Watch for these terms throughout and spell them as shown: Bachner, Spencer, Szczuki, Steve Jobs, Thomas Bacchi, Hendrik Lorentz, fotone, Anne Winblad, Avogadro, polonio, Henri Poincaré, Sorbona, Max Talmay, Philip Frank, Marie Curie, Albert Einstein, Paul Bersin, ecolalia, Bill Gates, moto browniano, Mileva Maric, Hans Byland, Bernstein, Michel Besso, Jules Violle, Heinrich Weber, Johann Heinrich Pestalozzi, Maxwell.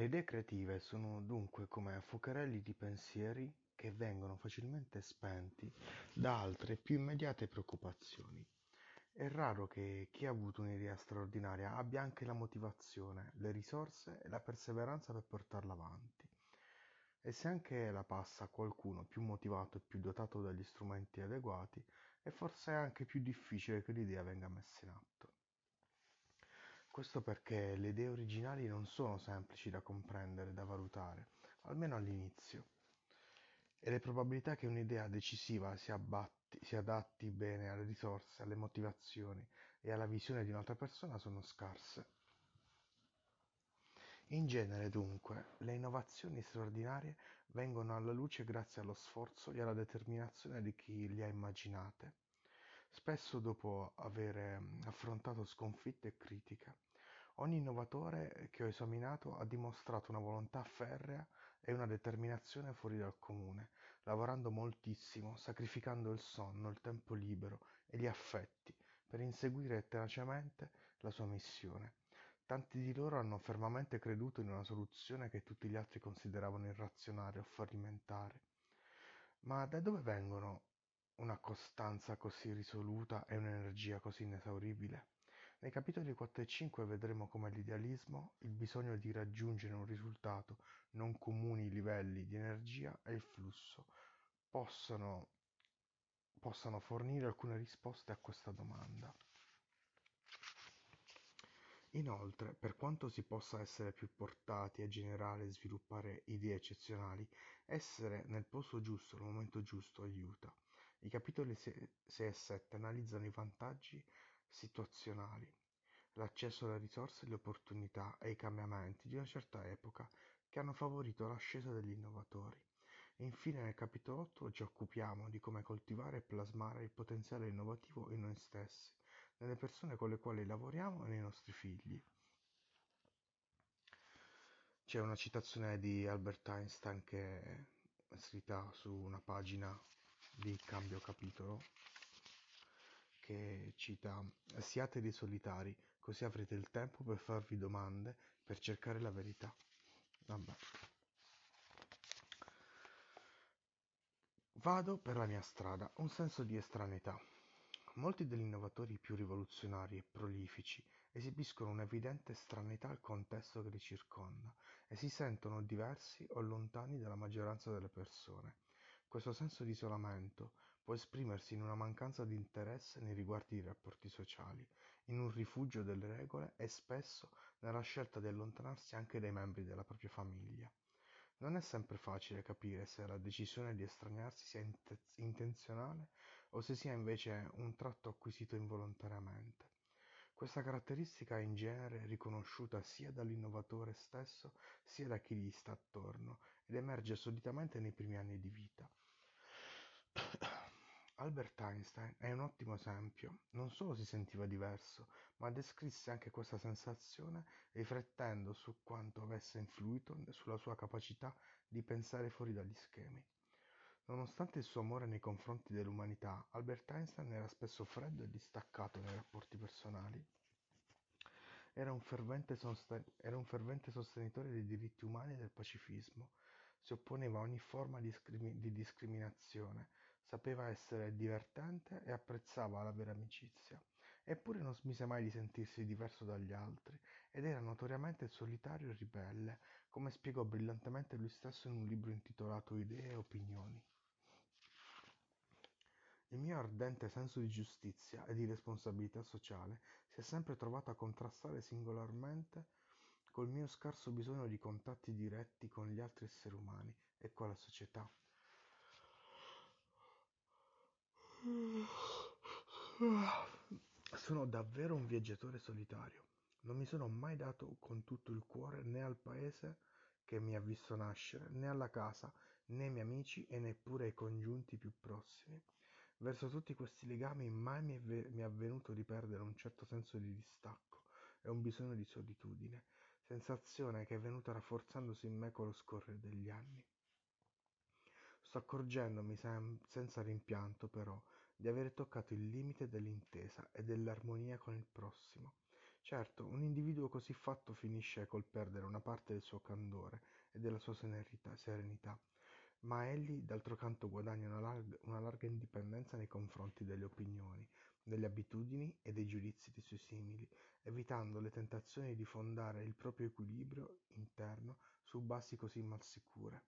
Le idee creative sono dunque come fuocherelli di pensieri che vengono facilmente spenti da altre più immediate preoccupazioni. È raro che chi ha avuto un'idea straordinaria abbia anche la motivazione, le risorse e la perseveranza per portarla avanti. E se anche la passa a qualcuno più motivato e più dotato dagli strumenti adeguati, è forse anche più difficile che l'idea venga messa in atto. Questo perché le idee originali non sono semplici da comprendere, da valutare, almeno all'inizio, e le probabilità che un'idea decisiva si adatti bene alle risorse, alle motivazioni e alla visione di un'altra persona sono scarse. In genere, dunque, le innovazioni straordinarie vengono alla luce grazie allo sforzo e alla determinazione di chi le ha immaginate, spesso dopo aver affrontato sconfitte e critiche. Ogni innovatore che ho esaminato ha dimostrato una volontà ferrea e una determinazione fuori dal comune, lavorando moltissimo, sacrificando il sonno, il tempo libero e gli affetti per inseguire tenacemente la sua missione. Tanti di loro hanno fermamente creduto in una soluzione che tutti gli altri consideravano irrazionale o fallimentare. Ma da dove vengono una costanza così risoluta e un'energia così inesauribile? Nei capitoli 4 e 5 vedremo come l'idealismo, il bisogno di raggiungere un risultato, non comuni livelli di energia e il flusso possano fornire alcune risposte a questa domanda. Inoltre, per quanto si possa essere più portati a generare e sviluppare idee eccezionali, essere nel posto giusto, al momento giusto, aiuta. I capitoli 6 e 7 analizzano i vantaggi situazionali, l'accesso alle risorse, le opportunità e i cambiamenti di una certa epoca che hanno favorito l'ascesa degli innovatori. Infine, nel capitolo 8 ci occupiamo di come coltivare e plasmare il potenziale innovativo in noi stessi, nelle persone con le quali lavoriamo e nei nostri figli. C'è una citazione di Albert Einstein che è scritta su una pagina di Cambio Capitolo che cita: siate dei solitari, così avrete il tempo per farvi domande, per cercare la verità. Vabbè. Vado per la mia strada, un senso di estraneità. Molti degli innovatori più rivoluzionari e prolifici esibiscono un'evidente estraneità al contesto che li circonda e si sentono diversi o lontani dalla maggioranza delle persone. Questo senso di isolamento può esprimersi in una mancanza di interesse nei riguardi dei rapporti sociali, in un rifugio delle regole e spesso nella scelta di allontanarsi anche dai membri della propria famiglia. Non è sempre facile capire se la decisione di estranearsi sia intenzionale o se sia invece un tratto acquisito involontariamente. Questa caratteristica è in genere riconosciuta sia dall'innovatore stesso sia da chi gli sta attorno ed emerge solitamente nei primi anni di vita. Albert Einstein è un ottimo esempio. Non solo si sentiva diverso, ma descrisse anche questa sensazione riflettendo su quanto avesse influito sulla sua capacità di pensare fuori dagli schemi. Nonostante il suo amore nei confronti dell'umanità, Albert Einstein era spesso freddo e distaccato nei rapporti personali. Era un fervente sostenitore dei diritti umani e del pacifismo. Si opponeva a ogni forma di discriminazione, sapeva essere divertente e apprezzava la vera amicizia. Eppure non smise mai di sentirsi diverso dagli altri ed era notoriamente solitario e ribelle, come spiegò brillantemente lui stesso in un libro intitolato Idee e Opinioni. Il mio ardente senso di giustizia e di responsabilità sociale si è sempre trovato a contrastare singolarmente col mio scarso bisogno di contatti diretti con gli altri esseri umani e con la società. Sono davvero un viaggiatore solitario. Non mi sono mai dato con tutto il cuore né al paese che mi ha visto nascere, né alla casa, né ai miei amici e neppure ai congiunti più prossimi. Verso tutti questi legami mai mi è avvenuto di perdere un certo senso di distacco e un bisogno di solitudine, sensazione che è venuta rafforzandosi in me con lo scorrere degli anni. Sto accorgendomi senza rimpianto, però, di aver toccato il limite dell'intesa e dell'armonia con il prossimo. Certo, un individuo così fatto finisce col perdere una parte del suo candore e della sua serenità, ma egli d'altro canto guadagna una larga indipendenza nei confronti delle opinioni, delle abitudini e dei giudizi dei suoi simili, evitando le tentazioni di fondare il proprio equilibrio interno su basi così mal sicure.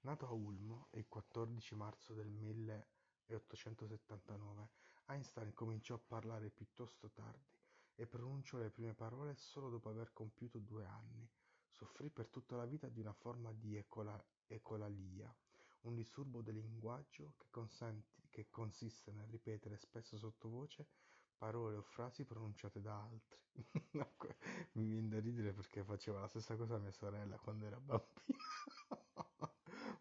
Nato a Ulmo il 14 marzo del 1879, Einstein cominciò a parlare piuttosto tardi e pronunciò le prime parole solo dopo aver compiuto 2 anni. Soffrì per tutta la vita di una forma di ecolalia, un disturbo del linguaggio che consiste nel ripetere spesso sottovoce parole o frasi pronunciate da altri. Mi viene da ridere perché faceva la stessa cosa a mia sorella quando era bambina.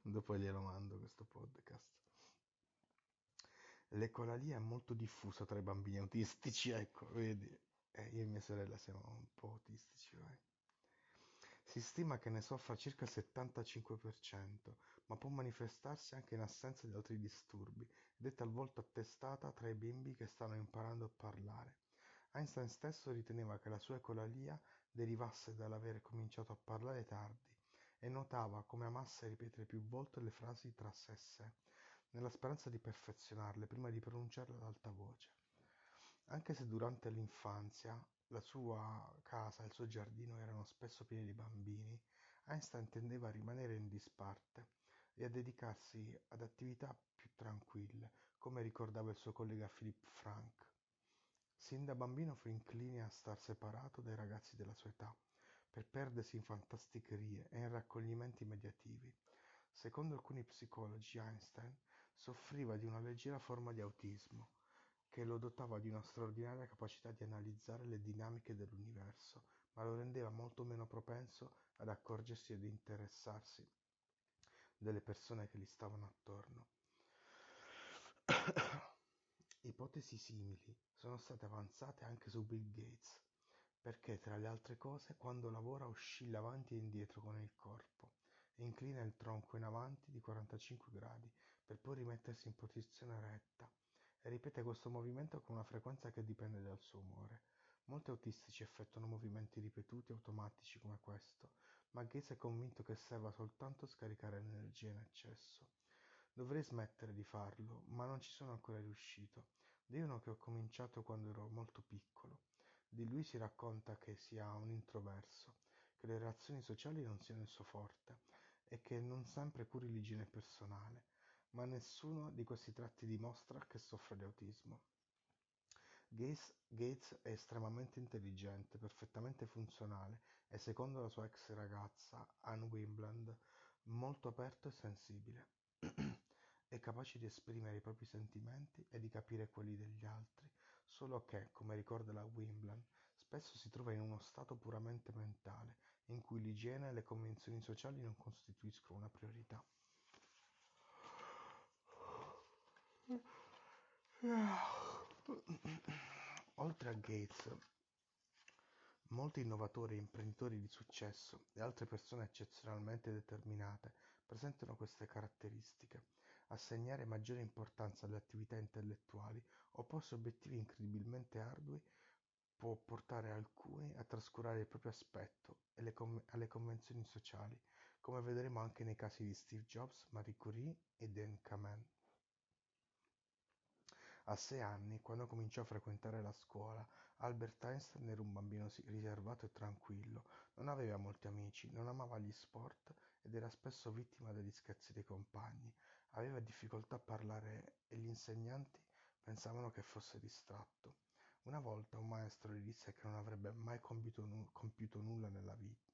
Dopo glielo mando questo podcast. L'ecolalia è molto diffusa tra i bambini autistici, ecco, vedi. Io e mia sorella siamo un po' autistici, vai. Si stima che ne soffra circa il 75%, ma può manifestarsi anche in assenza di altri disturbi ed è talvolta attestata tra i bimbi che stanno imparando a parlare. Einstein stesso riteneva che la sua ecolalia derivasse dall'aver cominciato a parlare tardi e notava come amasse ripetere più volte le frasi tra sé e sé, nella speranza di perfezionarle prima di pronunciarle ad alta voce. Anche se durante l'infanzia la sua casa e il suo giardino erano spesso pieni di bambini, Einstein tendeva a rimanere in disparte e a dedicarsi ad attività più tranquille, come ricordava il suo collega Philip Frank. Sin da bambino fu incline a star separato dai ragazzi della sua età, per perdersi in fantasticherie e in raccoglimenti mediativi. Secondo alcuni psicologi, Einstein soffriva di una leggera forma di autismo, che lo dotava di una straordinaria capacità di analizzare le dinamiche dell'universo, ma lo rendeva molto meno propenso ad accorgersi ed interessarsi delle persone che gli stavano attorno. Ipotesi simili sono state avanzate anche su Bill Gates, perché tra le altre cose quando lavora oscilla avanti e indietro con il corpo e inclina il tronco in avanti di 45 gradi per poi rimettersi in posizione retta. E ripete questo movimento con una frequenza che dipende dal suo umore. Molti autistici effettuano movimenti ripetuti automatici come questo, ma Gates è convinto che serva soltanto a scaricare l'energia in eccesso. Dovrei smettere di farlo, ma non ci sono ancora riuscito. Di uno che ho cominciato quando ero molto piccolo. Di lui si racconta che sia un introverso, che le relazioni sociali non siano il suo forte e che non sempre curi l'igiene personale. Ma nessuno di questi tratti dimostra che soffre di autismo. Gates è estremamente intelligente, perfettamente funzionale e, secondo la sua ex ragazza, Anne Winblad, molto aperto e sensibile. È capace di esprimere i propri sentimenti e di capire quelli degli altri, solo che, come ricorda la Winblad, spesso si trova in uno stato puramente mentale, in cui l'igiene e le convenzioni sociali non costituiscono una priorità. Oltre a Gates, molti innovatori e imprenditori di successo e altre persone eccezionalmente determinate presentano queste caratteristiche: assegnare maggiore importanza alle attività intellettuali o posti obiettivi incredibilmente ardui può portare alcuni a trascurare il proprio aspetto e alle convenzioni sociali, come vedremo anche nei casi di Steve Jobs, Marie Curie e Dan Kamen. A 6 anni, quando cominciò a frequentare la scuola, Albert Einstein era un bambino riservato e tranquillo, non aveva molti amici, non amava gli sport ed era spesso vittima degli scherzi dei compagni, aveva difficoltà a parlare e gli insegnanti pensavano che fosse distratto. Una volta un maestro gli disse che non avrebbe mai compiuto nulla nella vita,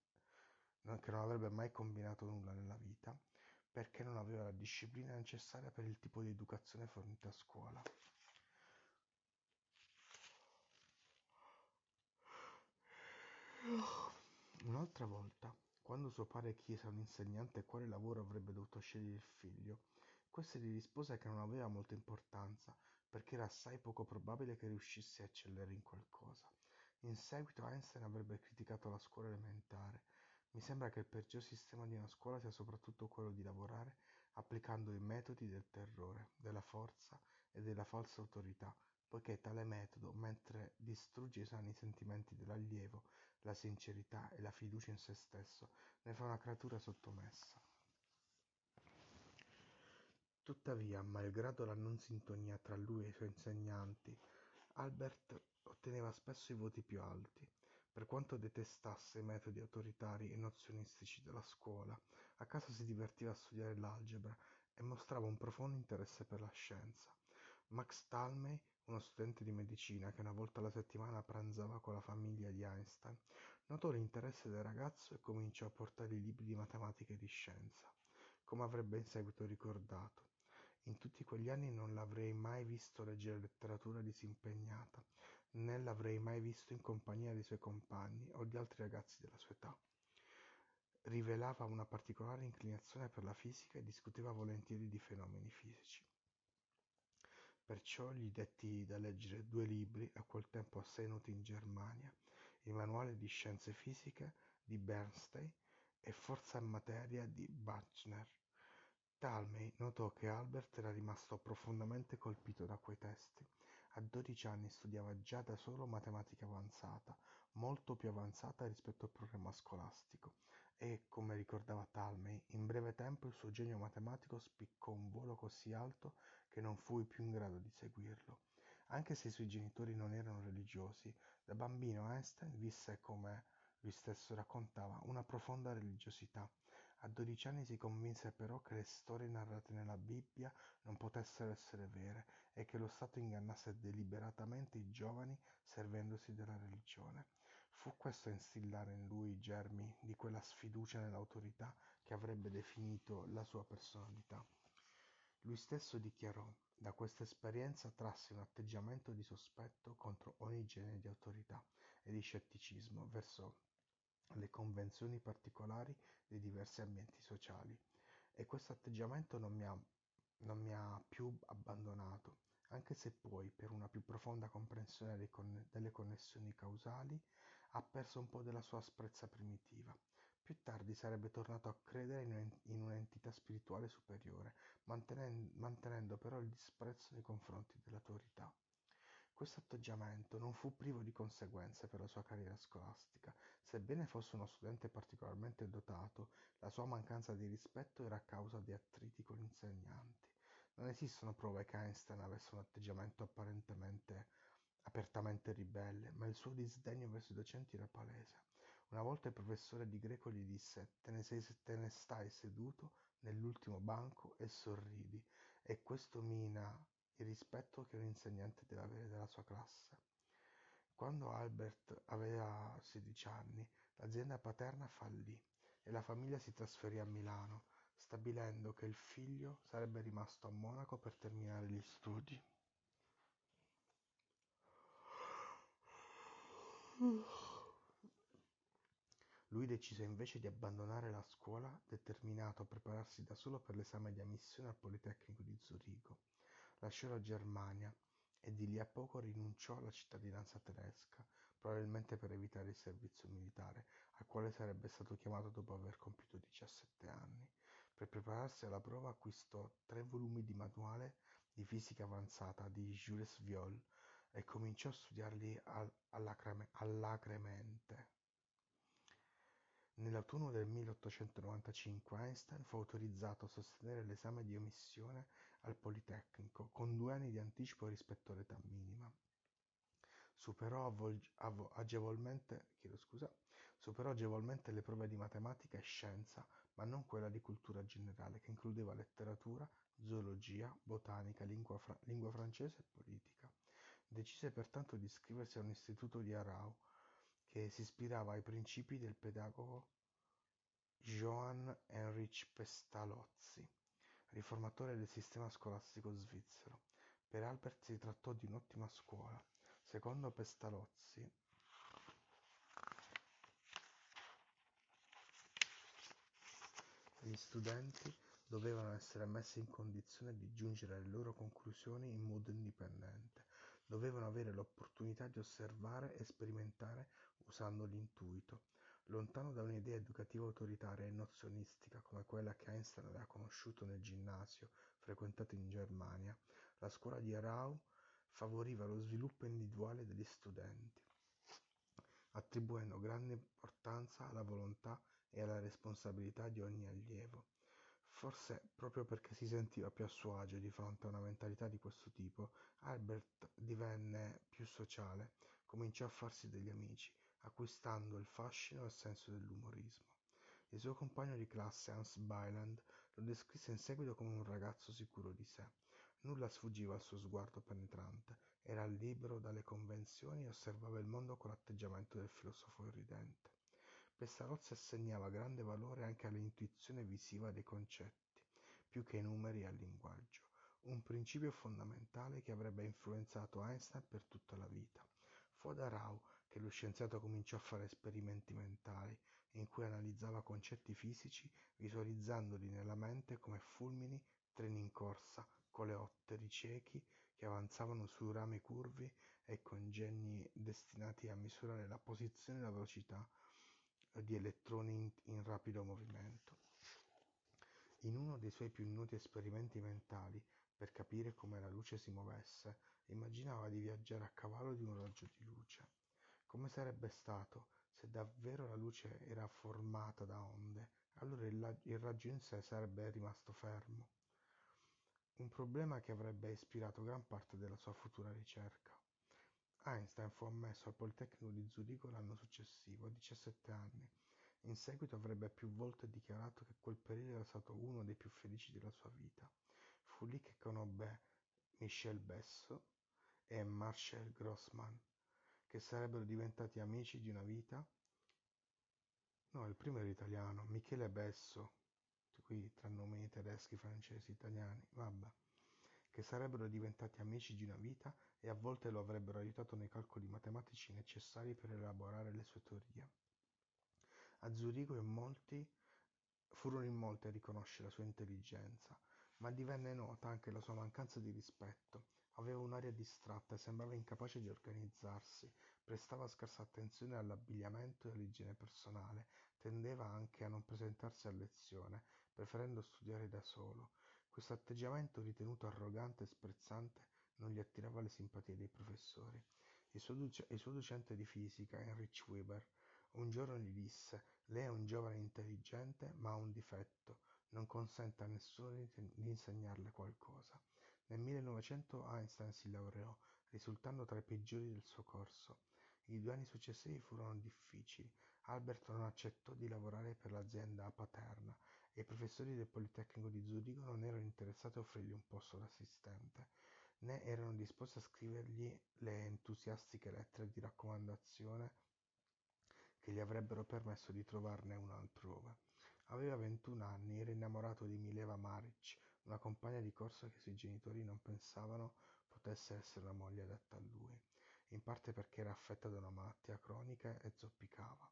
che non avrebbe mai combinato nulla nella vita, perché non aveva la disciplina necessaria per il tipo di educazione fornita a scuola. Un'altra volta, quando suo padre chiese a un insegnante quale lavoro avrebbe dovuto scegliere il figlio, questo gli rispose che non aveva molta importanza perché era assai poco probabile che riuscisse a eccellere in qualcosa. In seguito Einstein avrebbe criticato la scuola elementare. Mi sembra che il peggior sistema di una scuola sia soprattutto quello di lavorare applicando i metodi del terrore, della forza e della falsa autorità poiché tale metodo, mentre distrugge i sani sentimenti dell'allievo, la sincerità e la fiducia in se stesso, ne fa una creatura sottomessa. Tuttavia, malgrado la non sintonia tra lui e i suoi insegnanti, Albert otteneva spesso i voti più alti. Per quanto detestasse i metodi autoritari e nozionistici della scuola, a casa si divertiva a studiare l'algebra e mostrava un profondo interesse per la scienza. Max Talmay, uno studente di medicina che una volta alla settimana pranzava con la famiglia di Einstein, notò l'interesse del ragazzo e cominciò a portargli libri di matematica e di scienza. Come avrebbe in seguito ricordato, in tutti quegli anni non l'avrei mai visto leggere letteratura disimpegnata, né l'avrei mai visto in compagnia dei suoi compagni o di altri ragazzi della sua età. Rivelava una particolare inclinazione per la fisica e discuteva volentieri di fenomeni fisici. Perciò gli detti da leggere 2 libri, a quel tempo assai noti in Germania, il manuale di scienze fisiche di Bernstein e Forza e materia di Bachner. Talmay notò che Albert era rimasto profondamente colpito da quei testi. A 12 anni studiava già da solo matematica avanzata, molto più avanzata rispetto al programma scolastico, e, come ricordava Talmay, in breve tempo il suo genio matematico spiccò un volo così alto che non fui più in grado di seguirlo. Anche se i suoi genitori non erano religiosi, da bambino Einstein visse, come lui stesso raccontava, una profonda religiosità. A 12 anni si convinse però che le storie narrate nella Bibbia non potessero essere vere e che lo Stato ingannasse deliberatamente i giovani servendosi della religione. Fu questo a instillare in lui i germi di quella sfiducia nell'autorità che avrebbe definito la sua personalità. Lui stesso dichiarò: da questa esperienza trasse un atteggiamento di sospetto contro ogni genere di autorità e di scetticismo verso le convenzioni particolari dei diversi ambienti sociali. E questo atteggiamento non mi ha più abbandonato, anche se poi, per una più profonda comprensione delle connessioni causali, ha perso un po' della sua asprezza primitiva. Più tardi sarebbe tornato a credere in un'entità spirituale superiore, mantenendo però il disprezzo nei confronti dell'autorità. Questo atteggiamento non fu privo di conseguenze per la sua carriera scolastica. Sebbene fosse uno studente particolarmente dotato, la sua mancanza di rispetto era a causa di attriti con gli insegnanti. Non esistono prove che Einstein avesse un atteggiamento apertamente ribelle, ma il suo disdegno verso i docenti era palese. Una volta il professore di greco gli disse: te ne stai seduto nell'ultimo banco e sorridi, e questo mina il rispetto che un insegnante deve avere della sua classe. Quando Albert aveva 16 anni, l'azienda paterna fallì e la famiglia si trasferì a Milano, stabilendo che il figlio sarebbe rimasto a Monaco per terminare gli studi. Lui decise invece di abbandonare la scuola, determinato a prepararsi da solo per l'esame di ammissione al Politecnico di Zurigo. Lasciò la Germania e di lì a poco rinunciò alla cittadinanza tedesca, probabilmente per evitare il servizio militare, al quale sarebbe stato chiamato dopo aver compiuto 17 anni. Per prepararsi alla prova acquistò 3 volumi di manuale di fisica avanzata di Jules Violle e cominciò a studiarli alacremente. Nell'autunno del 1895 Einstein fu autorizzato a sostenere l'esame di omissione al Politecnico con 2 anni di anticipo rispetto all'età minima. Superò agevolmente le prove di matematica e scienza, ma non quella di cultura generale, che includeva letteratura, zoologia, botanica, lingua francese e politica. Decise pertanto di iscriversi a un istituto di Arau che si ispirava ai principi del pedagogo Johann Heinrich Pestalozzi, riformatore del sistema scolastico svizzero. Per Albert si trattò di un'ottima scuola. Secondo Pestalozzi, gli studenti dovevano essere messi in condizione di giungere alle loro conclusioni in modo indipendente, dovevano avere l'opportunità di osservare e sperimentare usando l'intuito, lontano da un'idea educativa autoritaria e nozionistica come quella che Einstein aveva conosciuto nel ginnasio frequentato in Germania. La scuola di Arau favoriva lo sviluppo individuale degli studenti, attribuendo grande importanza alla volontà e alla responsabilità di ogni allievo. Forse proprio perché si sentiva più a suo agio di fronte a una mentalità di questo tipo, Albert divenne più sociale, cominciò a farsi degli amici, acquistando il fascino e il senso dell'umorismo. Il suo compagno di classe Hans Byland lo descrisse in seguito come un ragazzo sicuro di sé. Nulla sfuggiva al suo sguardo penetrante, era libero dalle convenzioni e osservava il mondo con l'atteggiamento del filosofo irridente. Pestalozzi assegnava grande valore anche all'intuizione visiva dei concetti, più che ai numeri e al linguaggio, un principio fondamentale che avrebbe influenzato Einstein per tutta la vita. Fu da Rau che lo scienziato cominciò a fare esperimenti mentali, in cui analizzava concetti fisici visualizzandoli nella mente come fulmini, treni in corsa, coleotteri ciechi che avanzavano su rami curvi e congegni destinati a misurare la posizione e la velocità di elettroni in rapido movimento. In uno dei suoi più noti esperimenti mentali, per capire come la luce si muovesse, immaginava di viaggiare a cavallo di un raggio di luce. Come sarebbe stato se davvero la luce era formata da onde? Allora il raggio in sé sarebbe rimasto fermo. Un problema che avrebbe ispirato gran parte della sua futura ricerca. Einstein fu ammesso al Politecnico di Zurigo l'anno successivo, a 17 anni. In seguito avrebbe più volte dichiarato che quel periodo era stato uno dei più felici della sua vita. Fu lì che conobbe Michel Besso e Marcel Grossman, che sarebbero diventati amici di una vita. No, il primo era italiano, Michele Besso, qui tra nomi tedeschi, francesi, italiani, vabbè, che sarebbero diventati amici di una vita e a volte lo avrebbero aiutato nei calcoli matematici necessari per elaborare le sue teorie. A Zurigo furono in molti a riconoscere la sua intelligenza, ma divenne nota anche la sua mancanza di rispetto. Aveva un'aria distratta e sembrava incapace di organizzarsi, prestava scarsa attenzione all'abbigliamento e all'igiene personale, tendeva anche a non presentarsi a lezione, preferendo studiare da solo. Questo atteggiamento, ritenuto arrogante e sprezzante, non gli attirava le simpatie dei professori. Il suo docente di fisica, Heinrich Weber, un giorno gli disse: «Lei è un giovane intelligente, ma ha un difetto. Non consente a nessuno di insegnarle qualcosa». Nel 1900 Einstein si laureò, risultando tra i peggiori del suo corso. I 2 anni successivi furono difficili. Albert non accettò di lavorare per l'azienda paterna e i professori del Politecnico di Zurigo non erano interessati a offrirgli un posto d'assistente, né erano disposti a scrivergli le entusiastiche lettere di raccomandazione che gli avrebbero permesso di trovarne un altrove. Aveva 21 anni, era innamorato di Mileva Maric, una compagna di corso che i suoi genitori non pensavano potesse essere una moglie adatta a lui, in parte perché era affetta da una malattia cronica e zoppicava,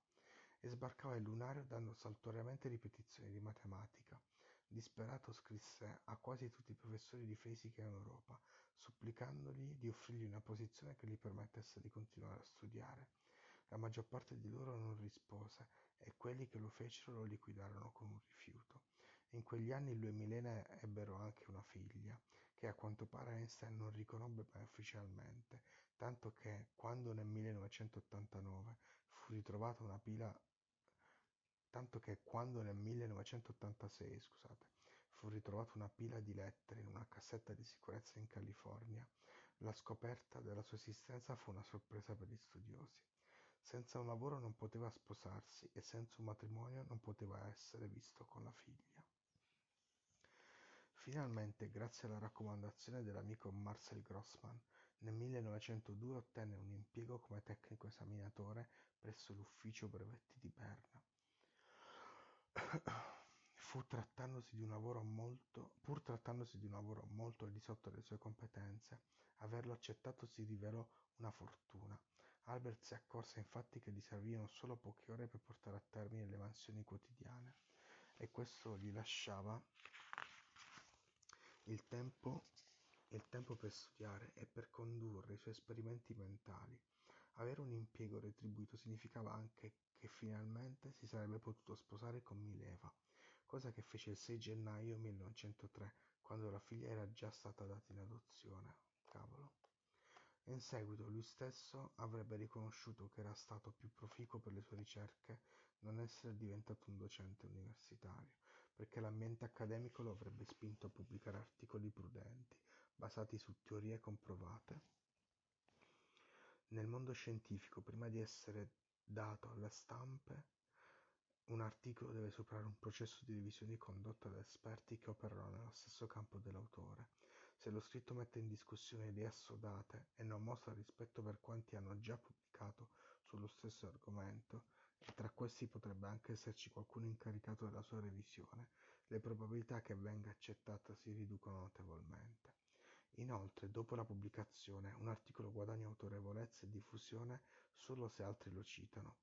e sbarcava il lunario dando saltuariamente ripetizioni di matematica. Disperato scrisse a quasi tutti i professori di fisica in Europa, supplicandogli di offrirgli una posizione che gli permettesse di continuare a studiare. La maggior parte di loro non rispose e quelli che lo fecero lo liquidarono con un rifiuto. In quegli anni lui e Milena ebbero anche una figlia, che a quanto pare Einstein non riconobbe mai ufficialmente, tanto che quando nel 1986, fu ritrovata una pila di lettere in una cassetta di sicurezza in California, la scoperta della sua esistenza fu una sorpresa per gli studiosi. Senza un lavoro non poteva sposarsi e senza un matrimonio non poteva essere visto con la figlia. Finalmente, grazie alla raccomandazione dell'amico Marcel Grossman, nel 1902 ottenne un impiego come tecnico esaminatore presso l'ufficio brevetti di Berna. Pur trattandosi di un lavoro molto al di sotto delle sue competenze, averlo accettato si rivelò una fortuna. Albert si accorse infatti che gli servivano solo poche ore per portare a termine le mansioni quotidiane, e questo gli lasciava il tempo per studiare e per condurre i suoi esperimenti mentali. Avere un impiego retribuito significava anche che finalmente si sarebbe potuto sposare con Mileva, cosa che fece il 6 gennaio 1903, quando la figlia era già stata data in adozione. Cavolo. e in seguito lui stesso avrebbe riconosciuto che era stato più proficuo per le sue ricerche non essere diventato un docente universitario, perché l'ambiente accademico lo avrebbe spinto a pubblicare articoli prudenti, basati su teorie comprovate. Nel mondo scientifico, prima di essere dato alla stampa, un articolo deve superare un processo di revisione condotta da esperti che operano nello stesso campo dell'autore. Se lo scritto mette in discussione idee assodate e non mostra rispetto per quanti hanno già pubblicato sullo stesso argomento, e tra questi potrebbe anche esserci qualcuno incaricato della sua revisione, le probabilità che venga accettata si riducono notevolmente. Inoltre, dopo la pubblicazione, un articolo guadagna autorevolezza e diffusione solo se altri lo citano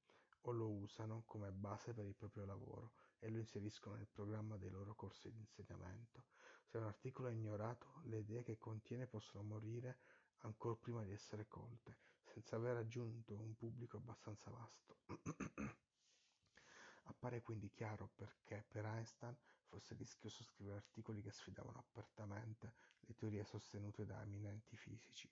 o lo usano come base per il proprio lavoro e lo inseriscono nel programma dei loro corsi di insegnamento. Se un articolo è ignorato, le idee che contiene possono morire ancora prima di essere colte, senza aver raggiunto un pubblico abbastanza vasto. Appare quindi chiaro perché per Einstein fosse rischioso scrivere articoli che sfidavano apertamente le teorie sostenute da eminenti fisici.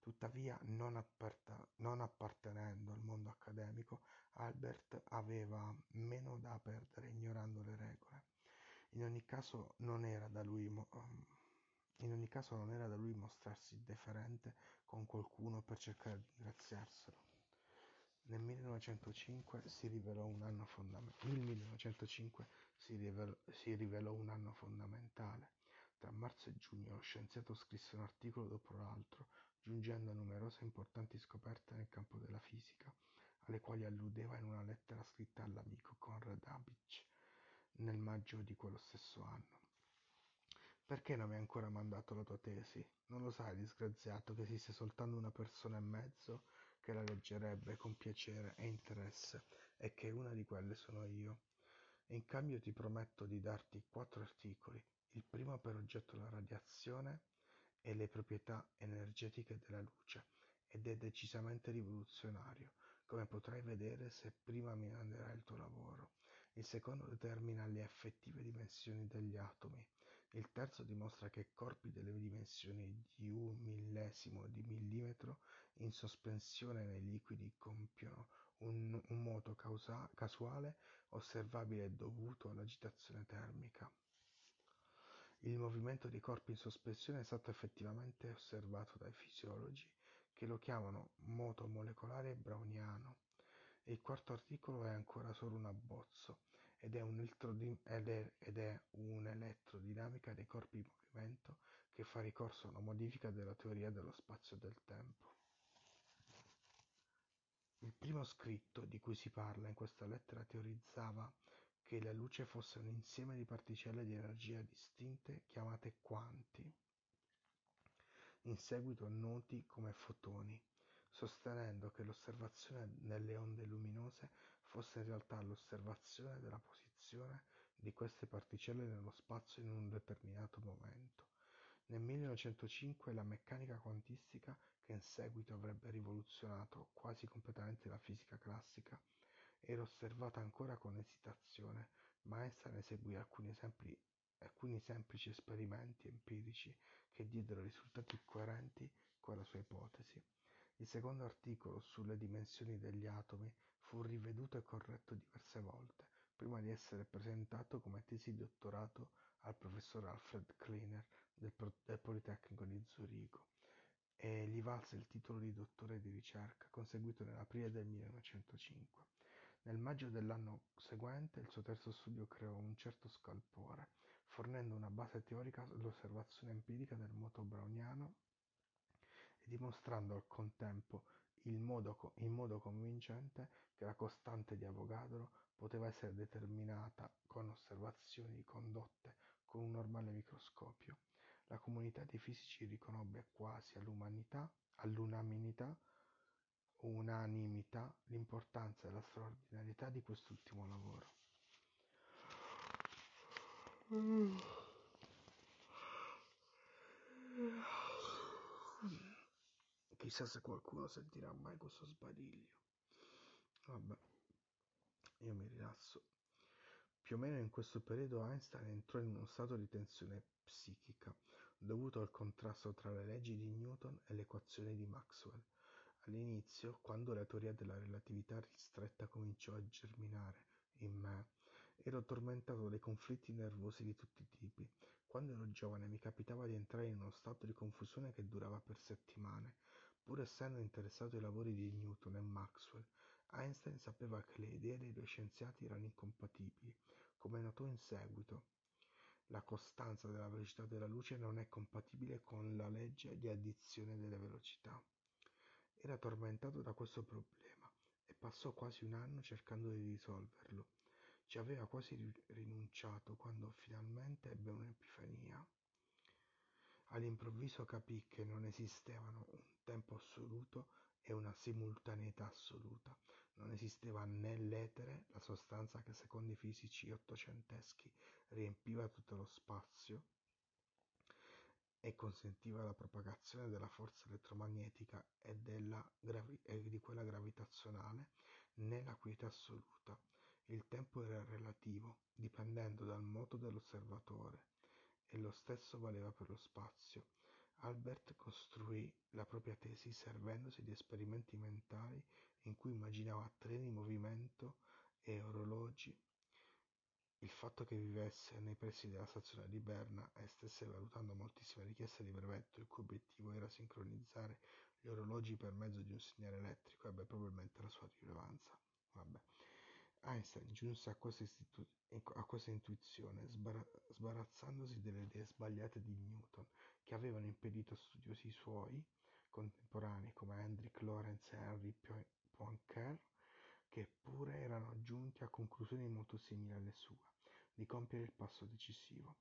Tuttavia, non appartenendo al mondo accademico, Albert aveva meno da perdere ignorando le regole. In ogni caso non era da lui mostrarsi deferente con qualcuno per cercare di ringraziarselo. Nel 1905 si rivelò un anno fondamentale. Tra marzo e giugno lo scienziato scrisse un articolo dopo l'altro, giungendo a numerose importanti scoperte nel campo della fisica, alle quali alludeva in una lettera scritta all'amico Conrad Habicht nel maggio di quello stesso anno. «Perché non mi hai ancora mandato la tua tesi? Non lo sai, disgraziato, che esiste soltanto una persona e mezzo che la leggerebbe con piacere e interesse, e che una di quelle sono io. In cambio ti prometto di darti 4 articoli, il primo per oggetto la radiazione e le proprietà energetiche della luce, ed è decisamente rivoluzionario, come potrai vedere se prima mi manderai il tuo lavoro. Il secondo determina le effettive dimensioni degli atomi. Il terzo dimostra che corpi delle dimensioni di 1/1000 di millimetro in sospensione nei liquidi compiono un moto casuale osservabile dovuto all'agitazione termica. Il movimento dei corpi in sospensione è stato effettivamente osservato dai fisiologi, che lo chiamano moto molecolare browniano. Il quarto articolo è ancora solo un abbozzo ed è un'elettrodinamica dei corpi in movimento che fa ricorso a una modifica della teoria dello spazio e del tempo. Il primo scritto di cui si parla in questa lettera teorizzava che la luce fosse un insieme di particelle di energia distinte chiamate quanti, in seguito noti come fotoni, sostenendo che l'osservazione delle onde luminose fosse in realtà l'osservazione della posizione di queste particelle nello spazio in un determinato momento. Nel 1905 la meccanica quantistica, che in seguito avrebbe rivoluzionato quasi completamente la fisica classica, era osservata ancora con esitazione, ma Einstein eseguì alcuni semplici esperimenti empirici che diedero risultati coerenti con la sua ipotesi. Il secondo articolo sulle dimensioni degli atomi fu riveduto e corretto diverse volte, prima di essere presentato come tesi di dottorato al professor Alfred Kleiner del Politecnico di Zurigo, e gli valse il titolo di dottore di ricerca, conseguito nell'aprile del 1905. Nel maggio dell'anno seguente il suo terzo studio creò un certo scalpore, fornendo una base teorica all'osservazione empirica del moto browniano e dimostrando al contempo in modo convincente che la costante di Avogadro poteva essere determinata con osservazioni condotte con un normale microscopio. La comunità dei fisici riconobbe quasi all'unanimità l'importanza e la straordinarietà di quest'ultimo lavoro. Chissà se qualcuno sentirà mai questo sbadiglio. Vabbè, io mi rilasso. Più o meno in questo periodo Einstein entrò in uno stato di tensione psichica, dovuto al contrasto tra le leggi di Newton e le equazioni di Maxwell. All'inizio, quando la teoria della relatività ristretta cominciò a germinare in me, ero tormentato dai conflitti nervosi di tutti i tipi. Quando ero giovane mi capitava di entrare in uno stato di confusione che durava per settimane. Pur essendo interessato ai lavori di Newton e Maxwell, Einstein sapeva che le idee dei due scienziati erano incompatibili, come notò in seguito. La costanza della velocità della luce non è compatibile con la legge di addizione delle velocità. Era tormentato da questo problema e passò quasi un anno cercando di risolverlo. Ci aveva quasi rinunciato quando finalmente ebbe un'epifania. All'improvviso capì che non esistevano un tempo assoluto e una simultaneità assoluta. Non esisteva né l'etere, la sostanza che secondo i fisici ottocenteschi riempiva tutto lo spazio e consentiva la propagazione della forza elettromagnetica e di quella gravitazionale, né la quiete assoluta. Il tempo era relativo, dipendendo dal moto dell'osservatore, e lo stesso valeva per lo spazio. Albert costruì la propria tesi servendosi di esperimenti mentali in cui immaginava treni in movimento e orologi. Il fatto che vivesse nei pressi della stazione di Berna e stesse valutando moltissime richieste di brevetto, il cui obiettivo era sincronizzare gli orologi per mezzo di un segnale elettrico, ebbe probabilmente la sua rilevanza. Einstein giunse a questa intuizione sbarazzandosi delle idee sbagliate di Newton, che avevano impedito a studiosi suoi contemporanei come Hendrik Lorentz e Henri Poincaré, che pure erano giunti a conclusioni molto simili alle sue, di compiere il passo decisivo.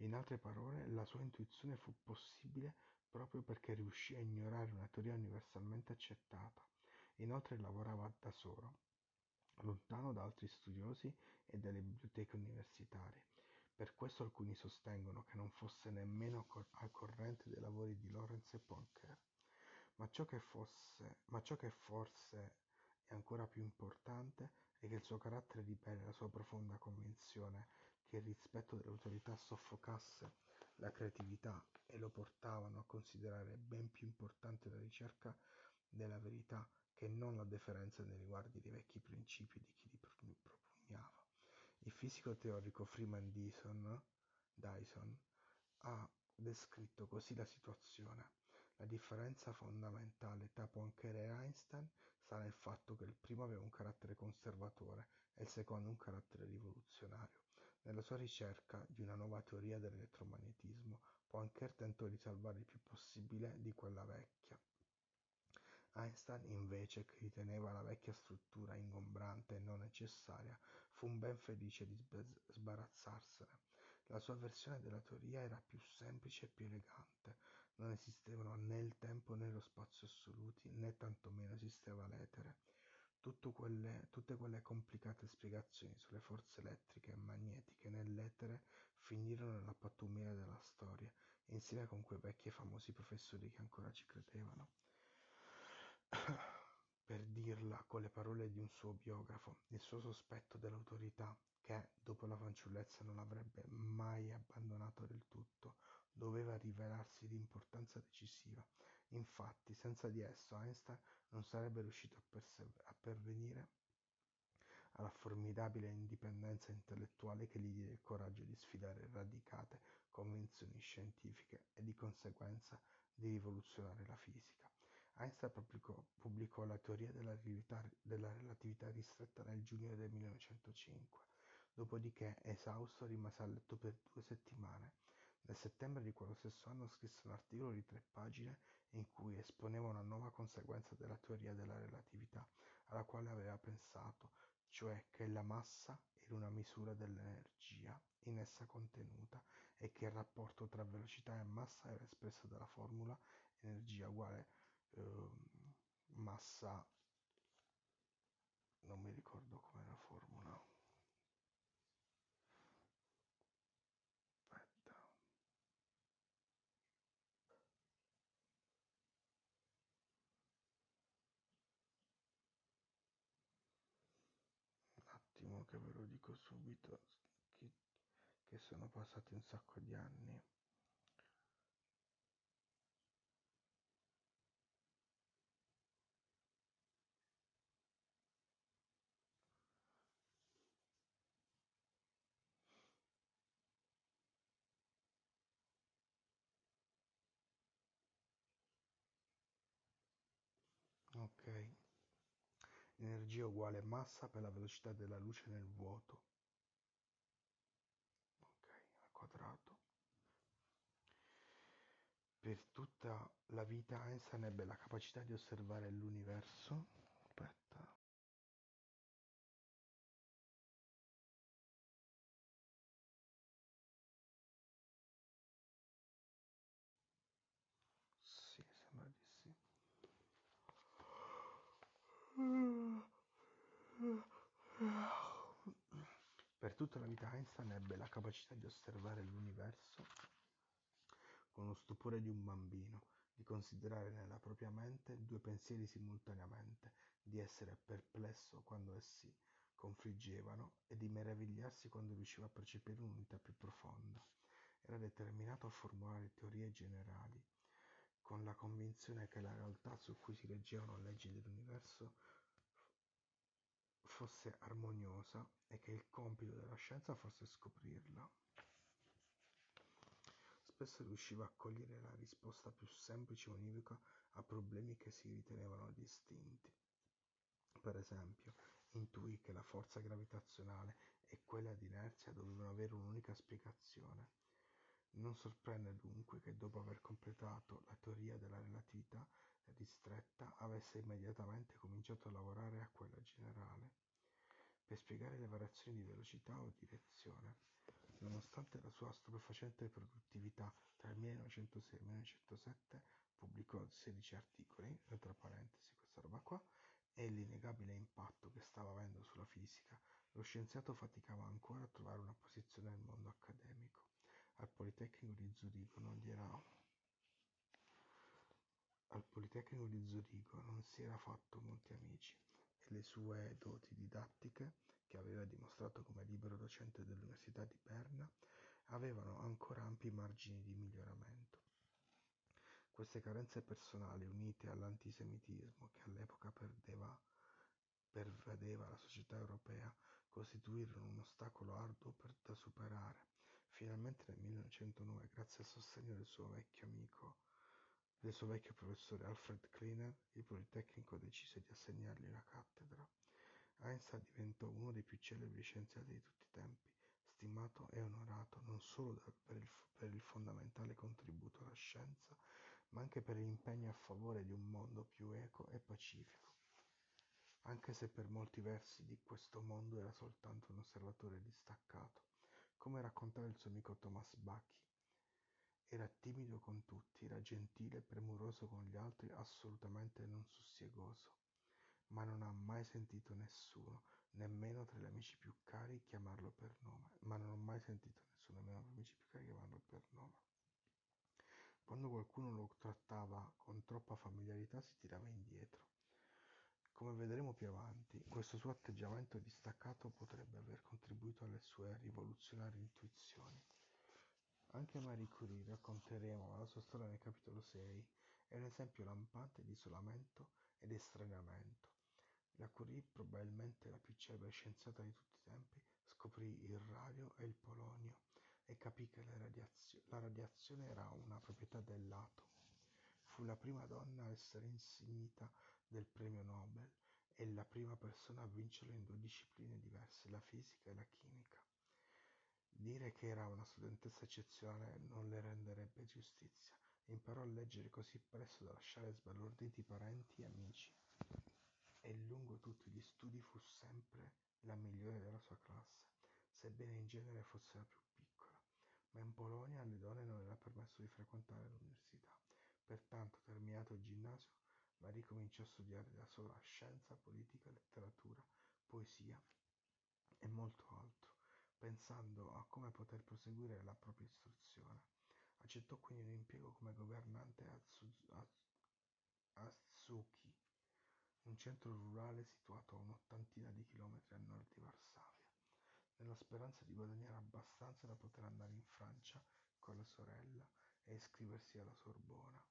In altre parole, la sua intuizione fu possibile proprio perché riuscì a ignorare una teoria universalmente accettata. Inoltre lavorava da solo, lontano da altri studiosi e dalle biblioteche universitarie. Per questo alcuni sostengono che non fosse nemmeno al corrente dei lavori di Lorentz e Poincaré. Ma ciò che forse è ancora più importante è che il suo carattere dipende dalla sua profonda convinzione che il rispetto dell'autorità soffocasse la creatività e lo portavano a considerare ben più importante la ricerca della verità che non la deferenza nei riguardi dei vecchi principi di chi li propugnava. Il fisico teorico Freeman Dyson ha descritto così la situazione. La differenza fondamentale tra Poincaré e Einstein sta nel fatto che il primo aveva un carattere conservatore e il secondo un carattere rivoluzionario. Nella sua ricerca di una nuova teoria dell'elettromagnetismo, Poincaré tentò di salvare il più possibile di quella vecchia. Einstein, invece, che riteneva la vecchia struttura ingombrante e non necessaria, fu ben felice di sbarazzarsene. La sua versione della teoria era più semplice e più elegante. Non esistevano né il tempo né lo spazio assoluti, né tantomeno esisteva l'etere. Tutte quelle complicate spiegazioni sulle forze elettriche e magnetiche nell'etere finirono nella pattumiera della storia, insieme con quei vecchi e famosi professori che ancora ci credevano. Per dirla con le parole di un suo biografo, il suo sospetto dell'autorità, che dopo la fanciullezza non avrebbe mai abbandonato del tutto, doveva rivelarsi di importanza decisiva. Infatti, senza di esso Einstein non sarebbe riuscito a pervenire alla formidabile indipendenza intellettuale che gli diede il coraggio di sfidare radicate convinzioni scientifiche e di conseguenza di rivoluzionare la fisica. Einstein pubblicò la teoria della relatività ristretta nel giugno del 1905, dopodiché, esausto, rimase a letto per 2 settimane. Nel settembre di quello stesso anno scrisse un articolo di 3 pagine in cui esponeva una nuova conseguenza della teoria della relatività alla quale aveva pensato, cioè che la massa era una misura dell'energia in essa contenuta e che il rapporto tra velocità e massa era espresso dalla formula energia uguale massa, non mi ricordo com'è la formula, aspetta, un attimo che ve lo dico subito, che sono passati un sacco di anni. Energia uguale massa per la velocità della luce nel vuoto. Ok, al quadrato. Per tutta la vita Einstein ebbe la capacità di osservare l'universo. Aspetta. Sì, sembra di sì. Per tutta la vita Einstein ebbe la capacità di osservare l'universo con lo stupore di un bambino, di considerare nella propria mente due pensieri simultaneamente, di essere perplesso quando essi confliggevano e di meravigliarsi quando riusciva a percepire un'unità più profonda. Era determinato a formulare teorie generali, con la convinzione che la realtà su cui si reggevano le leggi dell'universo fosse armoniosa e che il compito della scienza fosse scoprirla. Spesso riusciva a cogliere la risposta più semplice e univoca a problemi che si ritenevano distinti. Per esempio, intuì che la forza gravitazionale e quella di inerzia dovevano avere un'unica spiegazione. Non sorprende dunque che dopo aver completato la teoria della relatività ristretta avesse immediatamente cominciato a lavorare a quella generale, per spiegare le variazioni di velocità o direzione. Nonostante la sua stupefacente produttività, tra il 1906 e il 1907 pubblicò 16 articoli, tra parentesi questa roba qua, e l'innegabile impatto che stava avendo sulla fisica, lo scienziato faticava ancora a trovare una posizione nel mondo accademico. Al Politecnico di Zurigo non si era fatto molti amici e le sue doti didattiche, che aveva dimostrato come libero docente dell'Università di Berna, avevano ancora ampi margini di miglioramento. Queste carenze personali, unite all'antisemitismo che all'epoca pervadeva la società europea, costituirono un ostacolo arduo da superare. Finalmente nel 1909, grazie al sostegno del suo vecchio professore Alfred Kleiner, il Politecnico decise di assegnargli una cattedra. Einstein diventò uno dei più celebri scienziati di tutti i tempi, stimato e onorato non solo per il fondamentale contributo alla scienza, ma anche per l'impegno a favore di un mondo più equo e pacifico. Anche se per molti versi di questo mondo era soltanto un osservatore distaccato, come raccontava il suo amico Thomas Bacchi, era timido con tutti, era gentile, premuroso con gli altri, assolutamente non sussiegoso. Ma non ha mai sentito nessuno, nemmeno tra gli amici più cari, chiamarlo per nome. Quando qualcuno lo trattava con troppa familiarità si tirava indietro. Come vedremo più avanti, questo suo atteggiamento distaccato potrebbe aver contribuito alle sue rivoluzionarie intuizioni. Anche Marie Curie, racconteremo la sua storia nel capitolo 6, è un esempio lampante di isolamento ed estraneamento. La Curie, probabilmente la più celebre scienziata di tutti i tempi, scoprì il radio e il polonio e capì che la radiazione era una proprietà dell'atomo. Fu la prima donna a essere insignita del premio Nobel e la prima persona a vincerlo in due discipline diverse, la fisica e la chimica. Dire che era una studentessa eccezionale non le renderebbe giustizia. Imparò a leggere così presto da lasciare sbalorditi parenti e amici. E lungo tutti gli studi fu sempre la migliore della sua classe, sebbene in genere fosse la più piccola, ma in Polonia alle donne non era permesso di frequentare l'università. Pertanto, terminato il ginnasio, Marie cominciò a studiare da sola scienza, politica, letteratura, poesia e molto altro, pensando a come poter proseguire la propria istruzione. Accettò quindi un impiego come governante a Szczuki, un centro rurale situato a un'ottantina di chilometri a nord di Varsavia, nella speranza di guadagnare abbastanza da poter andare in Francia con la sorella e iscriversi alla Sorbona.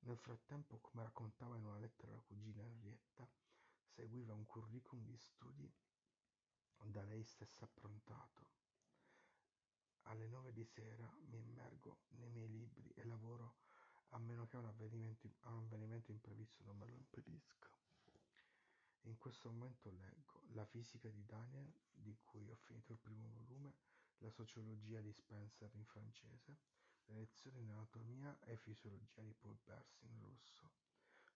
Nel frattempo, come raccontava in una lettera alla cugina Henrietta, seguiva un curriculum di studi da lei stessa approntato. Alle 9 di sera mi immergo nei miei libri e lavoro meno che un avvenimento imprevisto non me lo impedisca. In questo momento leggo La fisica di Daniel, di cui ho finito il primo volume, La sociologia di Spencer in francese, Le lezioni in anatomia e fisiologia di Paul Bersin in russo.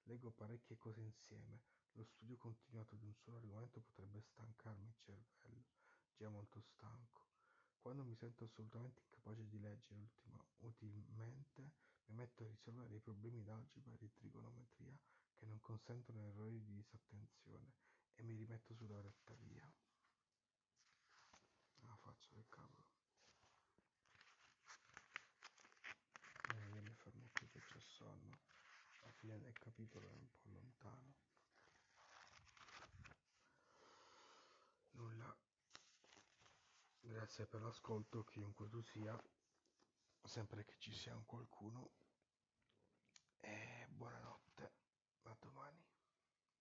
Leggo parecchie cose insieme, lo studio continuato di un solo argomento potrebbe stancarmi il cervello, già molto stanco. Quando mi sento assolutamente incapace di leggere utilmente, mi metto a risolvere dei problemi d'algebra e di trigonometria che non consentono errori di disattenzione e mi rimetto sulla retta via. Ah, faccio del cavolo. Io mi fermo qui che c'è sonno. La fine del capitolo è un po' lontano. Nulla. Grazie per l'ascolto, chiunque tu sia, sempre che ci sia un qualcuno.